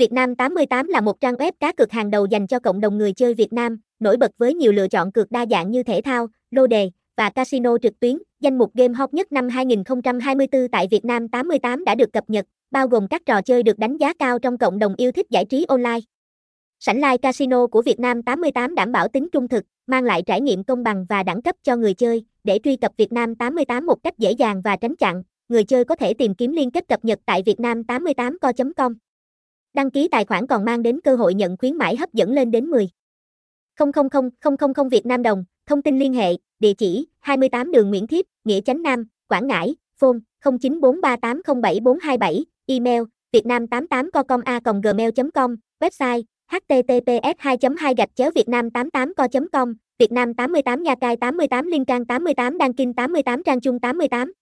Việt Nam 88 là một trang web cá cược hàng đầu dành cho cộng đồng người chơi Việt Nam, nổi bật với nhiều lựa chọn cược đa dạng như thể thao, lô đề và casino trực tuyến. Danh mục game hot nhất năm 2024 tại Việt Nam 88 đã được cập nhật, bao gồm các trò chơi được đánh giá cao trong cộng đồng yêu thích giải trí online. Sảnh live casino của Việt Nam 88 đảm bảo tính trung thực, mang lại trải nghiệm công bằng và đẳng cấp cho người chơi. Để truy cập Việt Nam 88 một cách dễ dàng và tránh chặn, người chơi có thể tìm kiếm liên kết cập nhật tại vietnam88co.com. Đăng ký tài khoản còn mang đến cơ hội nhận khuyến mãi hấp dẫn lên đến 10.000 Việt Nam đồng. Thông tin liên hệ, địa chỉ 28 đường Nguyễn Thiếp, Nghĩa Chánh Nam, Quảng Ngãi, phone 0943807427, email vietnam88co.com@gmail.com, website https://vietnam88co.com, Việt Nam 88 Nha Cai 88 Liên Cang 88 Đan Kinh 88 Trang Chung 88.